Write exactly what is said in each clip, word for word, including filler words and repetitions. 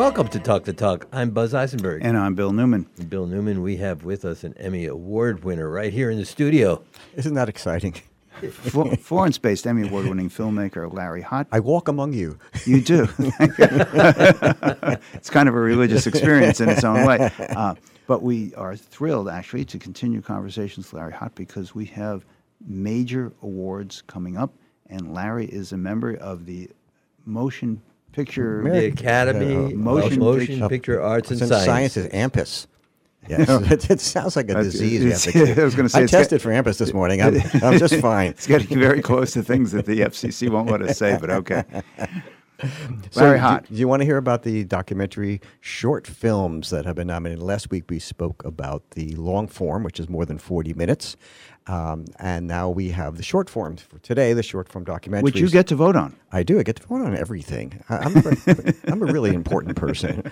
Welcome to Talk the Talk. I'm Buzz Eisenberg. And I'm Bill Newman. Bill Newman, we have with us an Emmy Award winner right here in the studio. Isn't that exciting? For, Florence-based Emmy Award-winning filmmaker Larry Hott. I walk among you. You do. It's kind of a religious experience in its own way. Uh, but we are thrilled, actually, to continue conversations with Larry Hott because we have major awards coming up, and Larry is a member of the Motion Picture... The Academy uh, Motion, Motion Picture, Picture Arts and, and Science. Science is AMPAS. Yes, it, it sounds like a uh, disease. I was going to say I tested got, for AMPAS this morning. I'm, I'm just fine. It's getting very close to things that the F C C won't let us say, but okay. So Larry Hott. Do, do you want to hear about the documentary short films that have been nominated? Last week we spoke about the long form, which is more than forty minutes, um, and now we have the short form. For today, the short form documentary. Which you get to vote on. I do. I get to vote on everything. I, I'm, a, I'm a really important person.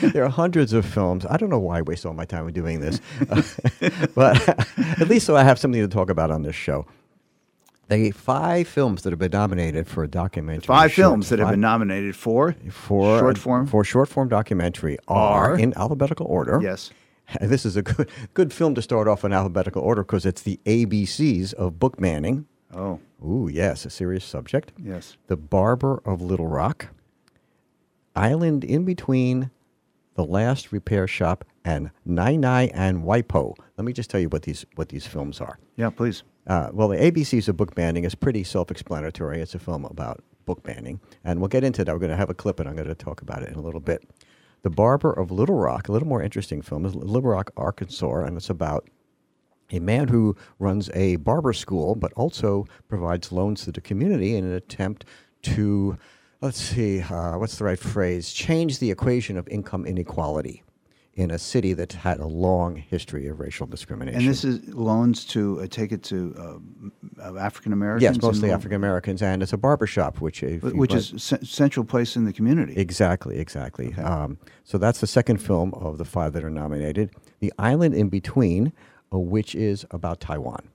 There are hundreds of films. I don't know why I waste all my time doing this, uh, but at least so I have something to talk about on this show. The five films that have been nominated for a documentary. Five films that five, have been nominated for, for short form for short form documentary are, are in alphabetical order. Yes, and this is a good good film to start off in alphabetical order because it's the A B Cs of Book Banning. Oh, ooh, yes, a serious subject. Yes, The Barber of Little Rock, Island in Between, The Last Repair Shop, and Nai Nai and Waipo. Let me just tell you what these what these films are. Yeah, please. Uh, well, the A B Cs of Book Banning is pretty self-explanatory. It's a film about book banning, and we'll get into that. We're going to have a clip, and I'm going to talk about it in a little bit. The Barber of Little Rock, a little more interesting film, is Little Rock, Arkansas, and it's about a man who runs a barber school but also provides loans to the community in an attempt to, let's see, uh, what's the right phrase, change the equation of income inequality in a city that's had a long history of racial discrimination. And this is loans to, uh, take it to uh, African-Americans? Yes, mostly African-Americans, and it's a barbershop, which... Which is a central place in the community. Exactly, exactly. Okay. Um, so that's the second film of the five that are nominated. The Island in Between, uh, which is about Taiwan,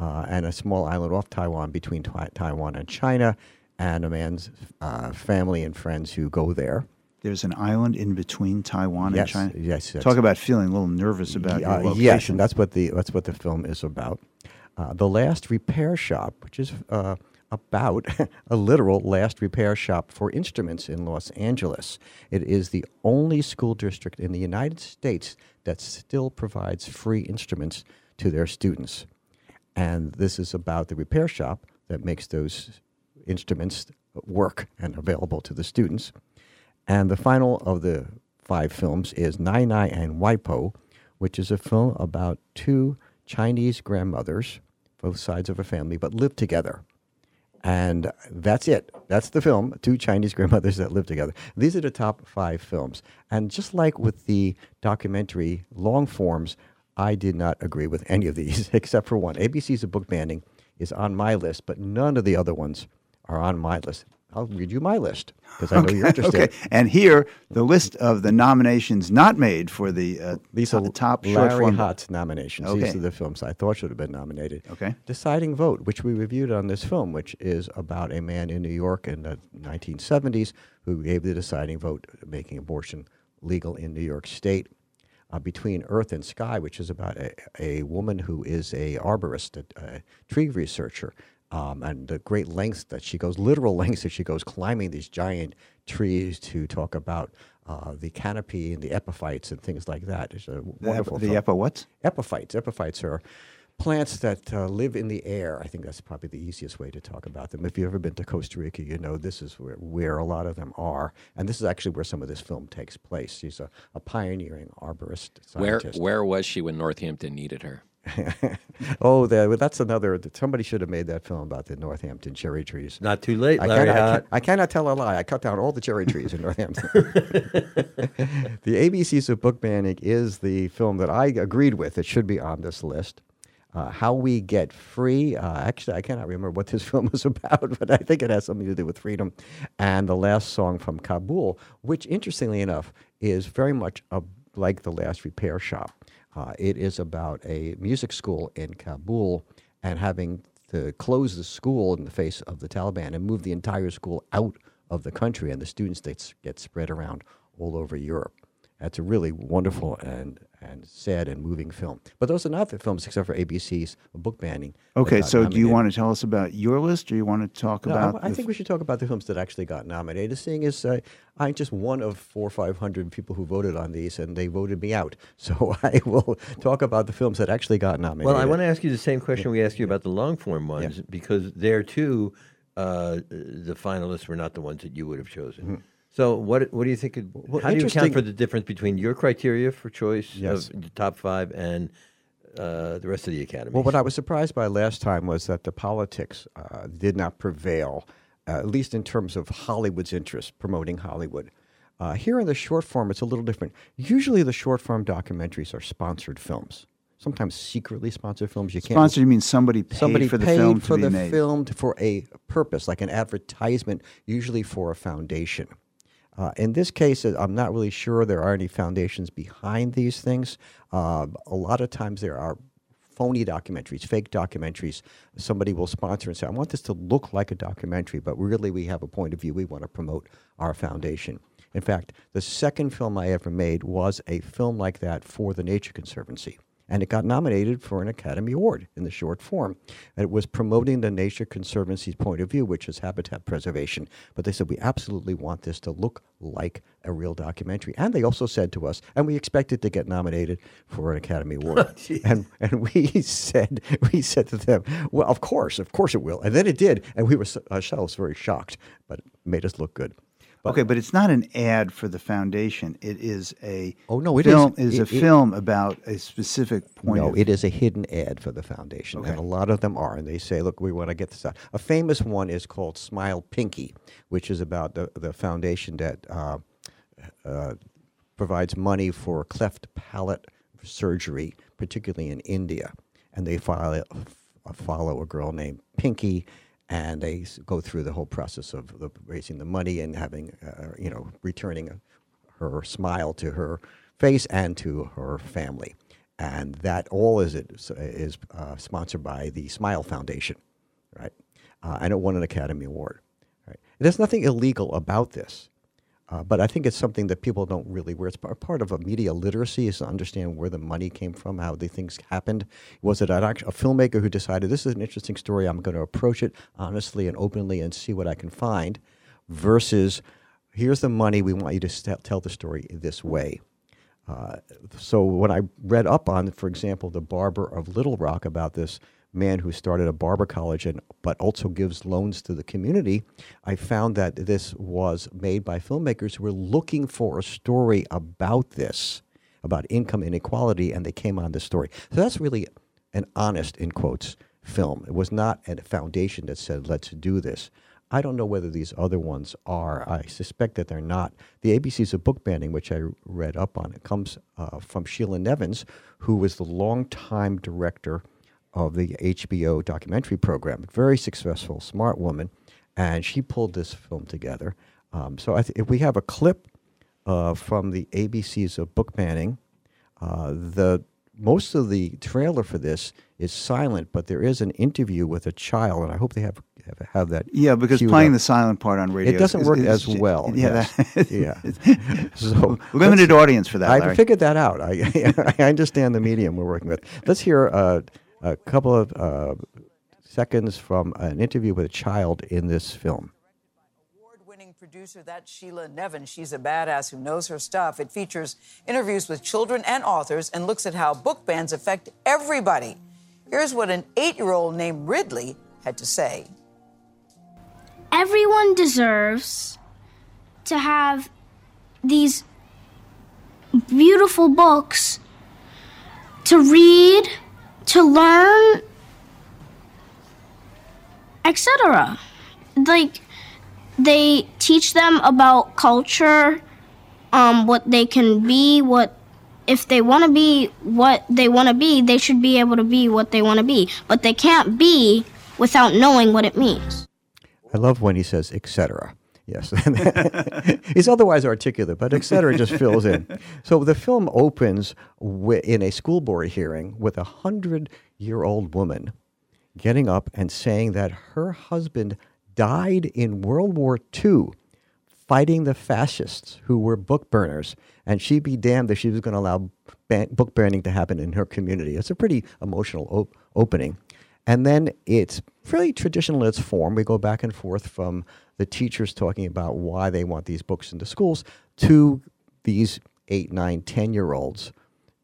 uh, and a small island off Taiwan between ta- Taiwan and China, and a man's uh, family and friends who go there. There's an island in between Taiwan yes, and China. Yes, yes. Talk about feeling a little nervous about uh, your location. Yes, and that's what the that's what the film is about. Uh, the Last Repair Shop, which is uh, about a literal last repair shop for instruments in Los Angeles. It is the only school district in the United States that still provides free instruments to their students. And this is about the repair shop that makes those instruments work and available to the students. And the final of the five films is Nai Nai and Waipo, which is a film about two Chinese grandmothers, both sides of a family, but live together. And that's it. That's the film, two Chinese grandmothers that live together. These are the top five films. And just like with the documentary long forms, I did not agree with any of these except for one. A B C's of Book Banning is on my list, but none of the other ones are on my list. I'll read you my list, because I know okay, you're interested. Okay, and here, the list of the nominations not made for the, uh, These are the top Larry short form. Hott's nominations. Okay. These are the films I thought should have been nominated. Okay. Deciding Vote, which we reviewed on this film, which is about a man in New York in the nineteen seventies who gave the deciding vote, making abortion legal in New York State. Uh, Between Earth and Sky, which is about a, a woman who is a arborist, a, a tree researcher, Um, and the great lengths that she goes, literal lengths that she goes climbing these giant trees to talk about uh, the canopy and the epiphytes and things like that. It's a wonderful The, ep- the epi what? Epiphytes. Epiphytes are plants that uh, live in the air. I think that's probably the easiest way to talk about them. If you've ever been to Costa Rica, you know this is where, where a lot of them are. And this is actually where some of this film takes place. She's a, a pioneering arborist scientist. Where, where was she when Northampton needed her? oh, the, that's another. Somebody should have made that film about the Northampton cherry trees. Not too late, Larry. I cannot, I, can, I cannot tell a lie. I cut down all the cherry trees in Northampton. The A B Cs of Book Banning is the film that I agreed with. It should be on this list. Uh, How We Get Free. Uh, actually, I cannot remember what this film was about, but I think it has something to do with freedom. And The Last Song from Kabul, which, interestingly enough, is very much a, like The Last Repair Shop. Uh, it is about a music school in Kabul and having to close the school in the face of the Taliban and move the entire school out of the country, and the students they s- get spread around all over Europe. It's a really wonderful and and sad and moving film. But those are not the films, except for A B C's Book Banning. Okay, so nominated. Do you want to tell us about your list, or you want to talk no, about... I, I think we should talk about the films that actually got nominated, seeing as uh, I'm just one of four or five hundred people who voted on these, and they voted me out. So I will talk about the films that actually got nominated. Well, I want to ask you the same question yeah. we asked you about the long-form ones, yeah. because there, too, uh, the finalists were not the ones that you would have chosen. Mm-hmm. So what what do you think? It, well, how do you account for the difference between your criteria for choice yes. of the top five and uh, the rest of the Academy? Well, what I was surprised by last time was that the politics uh, did not prevail, uh, at least in terms of Hollywood's interest, promoting Hollywood. Uh, here in the short form, it's a little different. Usually the short form documentaries are sponsored films. Sometimes secretly sponsored films. You can't. Sponsored, you mean somebody paid somebody for the paid film to for be the made. Film for a purpose, like an advertisement, usually for a foundation. Uh, in this case, I'm not really sure there are any foundations behind these things. Uh, a lot of times there are phony documentaries, fake documentaries. Somebody will sponsor and say, I want this to look like a documentary, but really we have a point of view. We want to promote our foundation. In fact, the second film I ever made was a film like that for the Nature Conservancy. And it got nominated for an Academy Award in the short form. And it was promoting the Nature Conservancy's point of view, which is habitat preservation. But they said, we absolutely want this to look like a real documentary. And they also said to us, and we expected to get nominated for an Academy Award. Oh, and and we said we said to them, well, of course, of course it will. And then it did. And we were ourselves very shocked, but it made us look good. But, okay, but it's not an ad for the foundation. It is a oh, no, it film, is, is it, a it, film about a specific point no, of view. No, it is a hidden ad for the foundation, okay. And a lot of them are. And they say, look, we want to get this out. A famous one is called Smile Pinky, which is about the, the foundation that uh, uh, provides money for cleft palate surgery, particularly in India. And they follow, follow a girl named Pinky, and they go through the whole process of the raising the money and having, uh, you know, returning a, her smile to her face and to her family. And that all is it, is uh, sponsored by the Smile Foundation, right? Uh, and it won an Academy Award. Right? There's nothing illegal about this, uh, but I think it's something that people don't really where it's part of a media literacy is to understand where the money came from, how the things happened. Was it an actual, a filmmaker who decided, this is an interesting story, I'm going to approach it honestly and openly and see what I can find, versus here's the money, we want you to st- tell the story this way. Uh, so when I read up on, for example, The Barber of Little Rock, about this man who started a barber college and but also gives loans to the community, I found that this was made by filmmakers who were looking for a story about this, about income inequality, and they came on this story. So that's really an honest, in quotes, film. It was not a foundation that said, let's do this. I don't know whether these other ones are. I suspect that they're not. The A B Cs of Book Banning, which I read up on, it comes uh, from Sheila Nevins, who was the longtime director of the H B O documentary program, very successful, smart woman, and she pulled this film together. Um, so I th- if we have a clip uh, from the A B Cs of Book Banning. Uh, the most of the trailer for this is silent, but there is an interview with a child, and I hope they have have, have that. Yeah, because playing up. The silent part on radio, it doesn't is, work is, as well. Yeah, yes. yeah. So limited audience for that. I Larry. figured that out. I I understand the medium we're working with. Let's hear. Uh, A couple of uh, seconds from an interview with a child in this film. Award-winning producer, that's Sheila Nevins. She's a badass who knows her stuff. It features interviews with children and authors and looks at how book bans affect everybody. Here's what an eight-year-old named Ridley had to say. Everyone deserves to have these beautiful books to read, to learn, et cetera. Like, they teach them about culture, um, what they can be, what, if they want to be what they want to be, they should be able to be what they want to be. But they can't be without knowing what it means. I love when he says, et cetera. Yes, he's otherwise articulate, but et cetera just fills in. So the film opens wi- in a school board hearing with a hundred-year-old woman getting up and saying that her husband died in World War Two fighting the fascists who were book burners, and she'd be damned if she was going to allow ban- book banning to happen in her community. It's a pretty emotional op- opening. And then it's fairly traditional in its form. We go back and forth from the teachers talking about why they want these books into schools to these eight, nine, ten-year-olds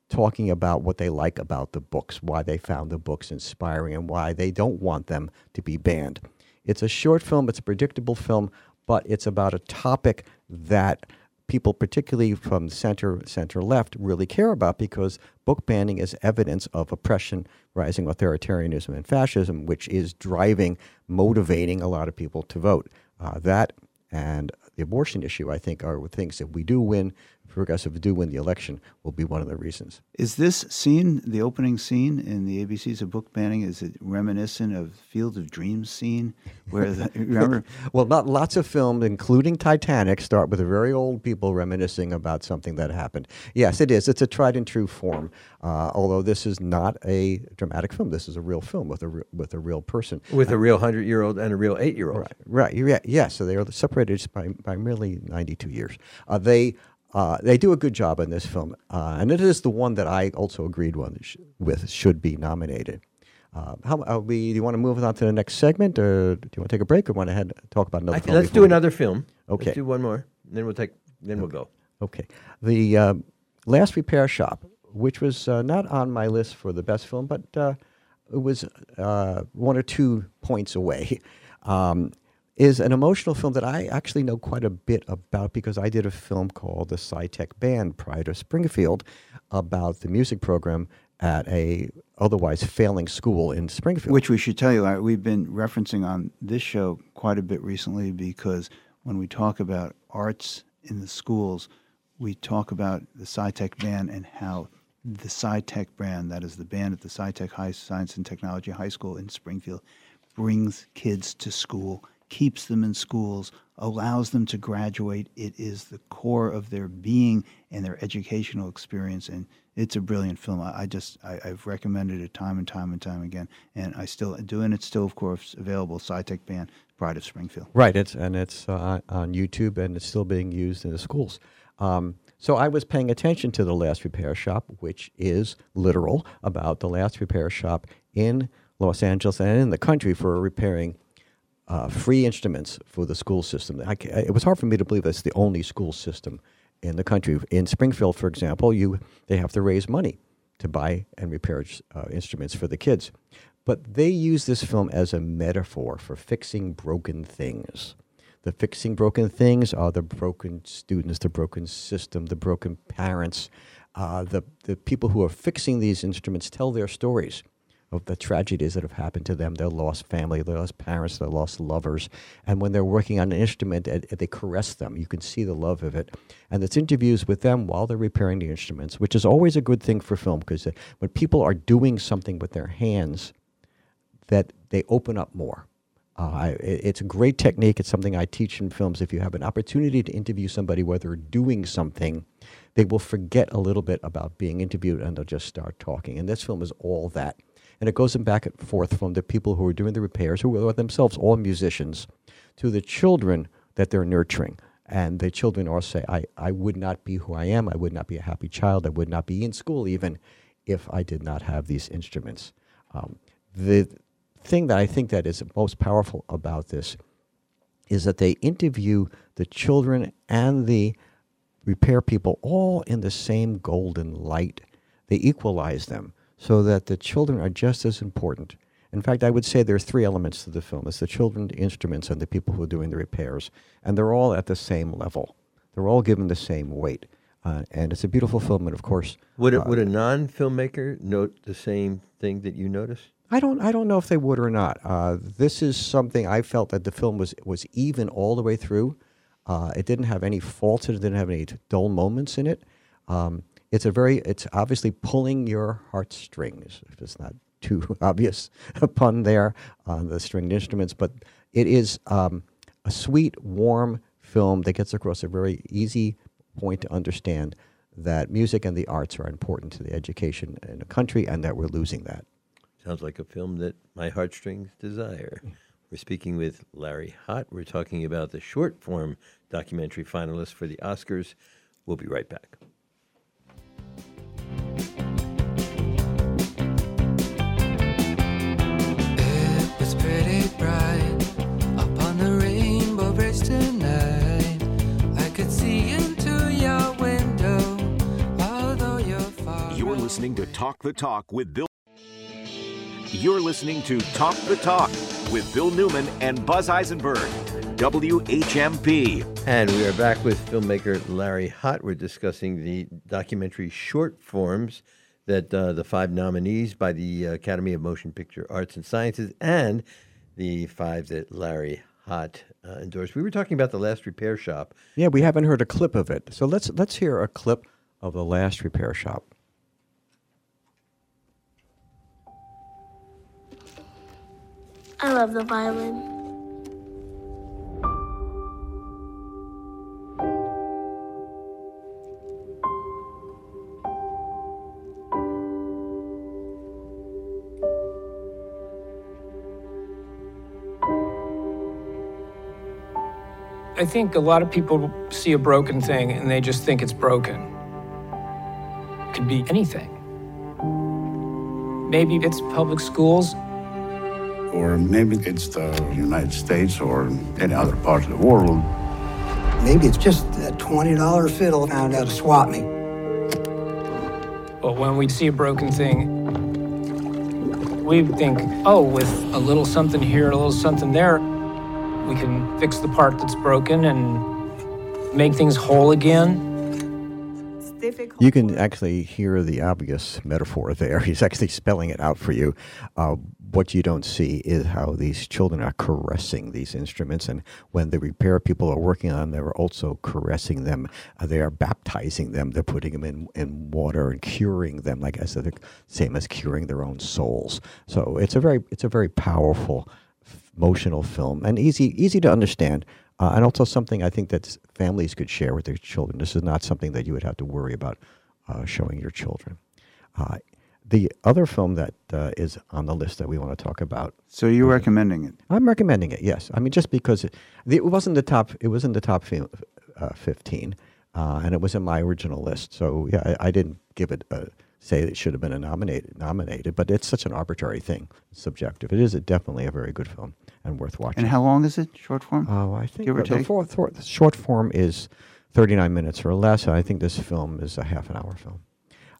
talking about what they like about the books, why they found the books inspiring, and why they don't want them to be banned. It's a short film. It's a predictable film, but it's about a topic that people, particularly from center, center-left, really care about, because book banning is evidence of oppression, rising authoritarianism, and fascism, which is driving, motivating a lot of people to vote. Uh, that and the abortion issue, I think, are things that we do win, progressives do win the election, will be one of the reasons. Is this scene, the opening scene in the A B Cs of Book Banning, is it reminiscent of Field of Dreams scene? Where the, remember? Well, not lots of films, including Titanic, start with very old people reminiscing about something that happened. Yes, it is. It's a tried and true form, uh, although this is not a dramatic film. This is a real film with a re- with a real person. With uh, a real one hundred-year-old and a real eight-year-old. Right, right. Yeah, yeah. So they are separated by, by merely ninety-two years. Uh, they... Uh, they do a good job in this film, uh, and it is the one that I also agreed one sh- with should be nominated. Uh, how are we? Do you want to move on to the next segment, or do you want to take a break, or want to head, talk about another? I film? Let's do another film. Okay, let's do one more, and then we'll take. Then okay. We'll go. Okay, the uh, Last Repair Shop, which was uh, not on my list for the best film, but uh, it was uh, one or two points away. Um, is an emotional film that I actually know quite a bit about, because I did a film called The Sci-Tech Band prior to Springfield about the music program at a otherwise failing school in Springfield. Which we should tell you, we've been referencing on this show quite a bit recently, because when we talk about arts in the schools, we talk about the Sci-Tech Band and how the Sci-Tech Band, that is the band at the Sci-Tech High Science and Technology High School in Springfield, brings kids to school, keeps them in schools, allows them to graduate. It is the core of their being and their educational experience, and it's a brilliant film. I, I just, I, I've recommended it time and time and time again, and I still do, and it's still, of course, available, Sci-Tech Band, Pride of Springfield. Right, it's and it's uh, on YouTube, and it's still being used in the schools. Um, so I was paying attention to The Last Repair Shop, which is literal, about the last repair shop in Los Angeles and in the country for repairing Uh, free instruments for the school system. I, it was hard for me to believe that's the only school system in the country. In Springfield, for example, you they have to raise money to buy and repair uh, instruments for the kids. But they use this film as a metaphor for fixing broken things. The fixing broken things are the broken students, the broken system, the broken parents. Uh, the, the people who are fixing these instruments tell their stories of the tragedies that have happened to them, their lost family, their lost parents, their lost lovers. And when they're working on an instrument, they caress them. You can see the love of it. And it's interviews with them while they're repairing the instruments, which is always a good thing for film, because when people are doing something with their hands, that they open up more. Uh, it's a great technique. It's something I teach in films. If you have an opportunity to interview somebody where they're doing something, they will forget a little bit about being interviewed, and they'll just start talking. And this film is all that. And it goes back and forth from the people who are doing the repairs, who are themselves all musicians, to the children that they're nurturing. And the children all say, I, I would not be who I am. I would not be a happy child. I would not be in school even if I did not have these instruments. Um, the thing that I think that is most powerful about this is that they interview the children and the repair people all in the same golden light. They equalize them, so that the children are just as important. In fact, I would say there are three elements to the film. It's the children, the instruments, and the people who are doing the repairs. And they're all at the same level. They're all given the same weight. Uh, and it's a beautiful film, and of course... Would it, uh, would a non-filmmaker note the same thing that you notice? I don't I don't know if they would or not. Uh, this is something I felt that the film was, was even all the way through. Uh, it didn't have any faults. It didn't have any dull moments in it. Um, It's a very, it's obviously pulling your heartstrings, if it's not too obvious a pun there on the stringed instruments, but it is um, a sweet, warm film that gets across a very easy point to understand that music and the arts are important to the education in a country, and that we're losing that. Sounds like a film that my heartstrings desire. We're speaking with Larry Hott. We're talking about the short-form documentary finalist for the Oscars. We'll be right back. It was pretty bright up on the rainbow bridge tonight. I could see into your window, although you're far. You're listening to Talk the Talk with Bill. You're listening to Talk the Talk with Bill Newman and Buzz Eisenberg, W H M P. And we are back with filmmaker Larry Hott. We're discussing the documentary short forms that uh, the five nominees by the Academy of Motion Picture Arts and Sciences and the five that Larry Hott uh, endorsed. We were talking about The Last Repair Shop. Yeah, we haven't heard a clip of it. So let's let's hear a clip of The Last Repair Shop. I love the violin. I think a lot of people see a broken thing and they just think it's broken. It could be anything. Maybe it's public schools. Or maybe it's the United States or any other parts of the world. Maybe it's just a twenty dollar fiddle found out a swap meet. But when we see a broken thing, we think, oh, with a little something here, a little something there, we can fix the part that's broken and make things whole again. You can actually hear the obvious metaphor there. He's actually spelling it out for you. Uh, what you don't see is how these children are caressing these instruments. And when the repair people are working on them, they're also caressing them. Uh, they are baptizing them. They're putting them in, in water and curing them, like I said, the same as curing their own souls. So it's a very, it's a very powerful, f- emotional film and easy, easy to understand. Uh, and also something I think that families could share with their children. This is not something that you would have to worry about uh, showing your children. Uh, the other film that uh, is on the list that we want to talk about. So you're okay. recommending it? I'm recommending it, yes. I mean, just because it, it wasn't the top, it was in the top uh, fifteen, uh, and it was in my original list. So yeah, I, I didn't give it a, say it should have been a nominated, nominated, but it's such an arbitrary thing. It's subjective. It is a, definitely a very good film. And worth watching. And how long is it, short form? Oh, I think the, the, four, th- the short form is thirty-nine minutes or less. And I think this film is a half an hour film.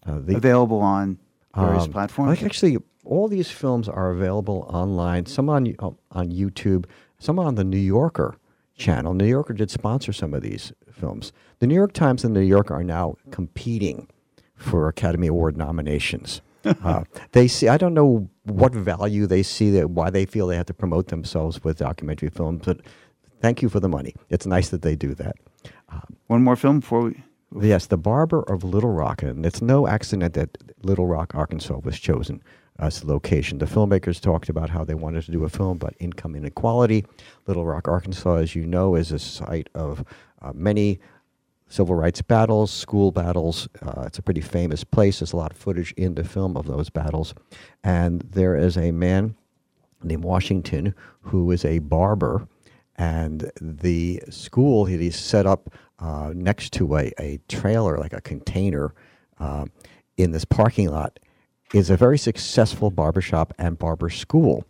Uh, the, available on various um, platforms? Like actually, all these films are available online, some on uh, on YouTube, some on the New Yorker channel. New Yorker did sponsor some of these films. The New York Times and the New Yorker are now competing for Academy Award nominations. uh, they see. I don't know what value they see, that why they feel they have to promote themselves with documentary films. But thank you for the money. It's nice that they do that. Um, One more film before we. Yes, The Barber of Little Rock, and it's no accident that Little Rock, Arkansas, was chosen as location. The filmmakers talked about how they wanted to do a film about income inequality. Little Rock, Arkansas, as you know, is a site of uh, many. Civil rights battles, school battles. Uh, it's a pretty famous place. There's a lot of footage in the film of those battles. And there is a man named Washington who is a barber. And the school that he set up uh, next to a, a trailer, like a container, uh, in this parking lot is a very successful barbershop and barber school.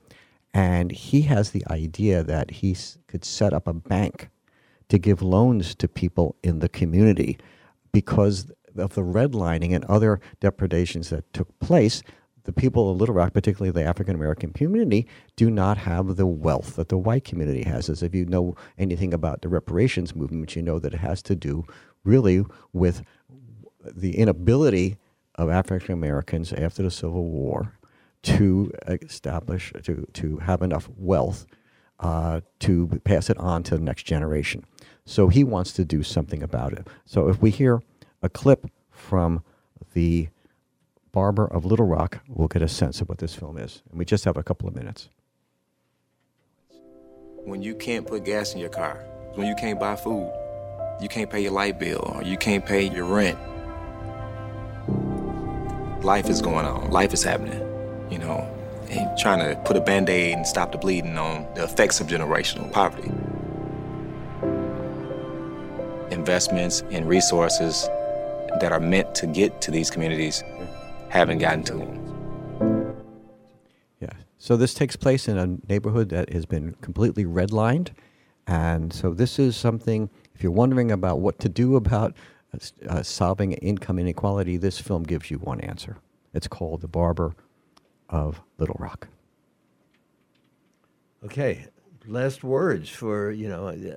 And he has the idea that he s- could set up a bank to give loans to people in the community because of the redlining and other depredations that took place. The people of Little Rock, particularly the African-American community, do not have the wealth that the white community has. As if you know anything about the reparations movement, you know that it has to do really with the inability of African-Americans after the Civil War to establish, to, to have enough wealth Uh, to pass it on to the next generation. So he wants to do something about it. So if we hear a clip from The Barber of Little Rock, we'll get a sense of what this film is. And we just have a couple of minutes. When you can't put gas in your car, when you can't buy food, you can't pay your light bill, or you can't pay your rent, life is going on, life is happening, you know. and trying to put a Band-Aid and stop the bleeding on the effects of generational poverty. Investments and resources that are meant to get to these communities haven't gotten to them. Yeah. So this takes place in a neighborhood that has been completely redlined. And so this is something, if you're wondering about what to do about uh, solving income inequality, this film gives you one answer. It's called The Barber of Little Rock. Okay. Last words for, you know, uh,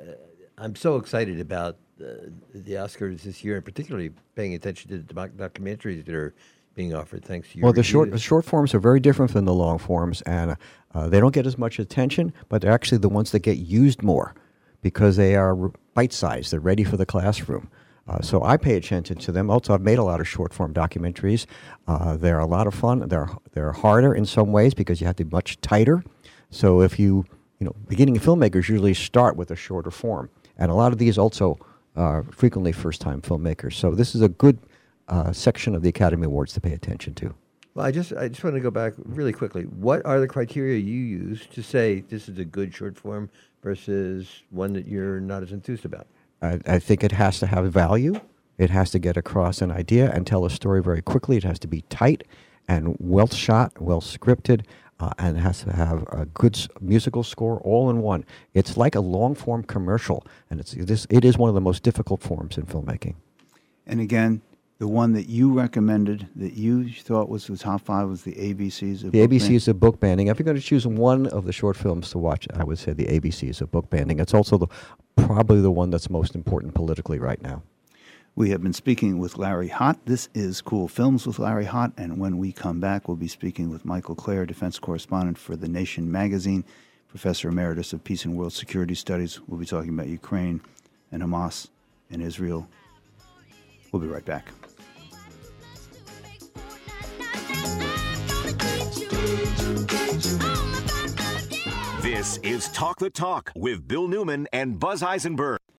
I'm so excited about uh, the Oscars this year, and particularly paying attention to the doc- documentaries that are being offered thanks to your Well, the short, the short forms are very different than the long forms, and uh, they don't get as much attention, but they're actually the ones that get used more because they are bite-sized. They're ready for the classroom. Uh, so I pay attention to them. Also, I've made a lot of short-form documentaries. Uh, they're a lot of fun. They're they're harder in some ways because you have to be much tighter. So if you, you know, beginning filmmakers usually start with a shorter form. And a lot of these also are frequently first-time filmmakers. So this is a good uh, section of the Academy Awards to pay attention to. Well, I just I just want to go back really quickly. What are the criteria you use to say this is a good short form versus one that you're not as enthused about? I, I think it has to have value. It has to get across an idea and tell a story very quickly. It has to be tight and well shot, well scripted. Uh, and it has to have a good musical score all in one. It's like a long-form commercial, and it's it is, it is one of the most difficult forms in filmmaking. And again, the one that you recommended, that you thought was the top five, was the A B Cs of Book Banning. The A B Cs of Book Banning. If you're going to choose one of the short films to watch, I would say the A B Cs of Book Banning. It's also the, probably the one that's most important politically right now. We have been speaking with Larry Hott. This is Cool Films with Larry Hott, and when we come back, we'll be speaking with Michael Clare, defense correspondent for The Nation magazine, professor emeritus of Peace and World Security Studies. We'll be talking about Ukraine and Hamas and Israel. We'll be right back. This is Talk the Talk with Bill Newman and Buzz Eisenberg.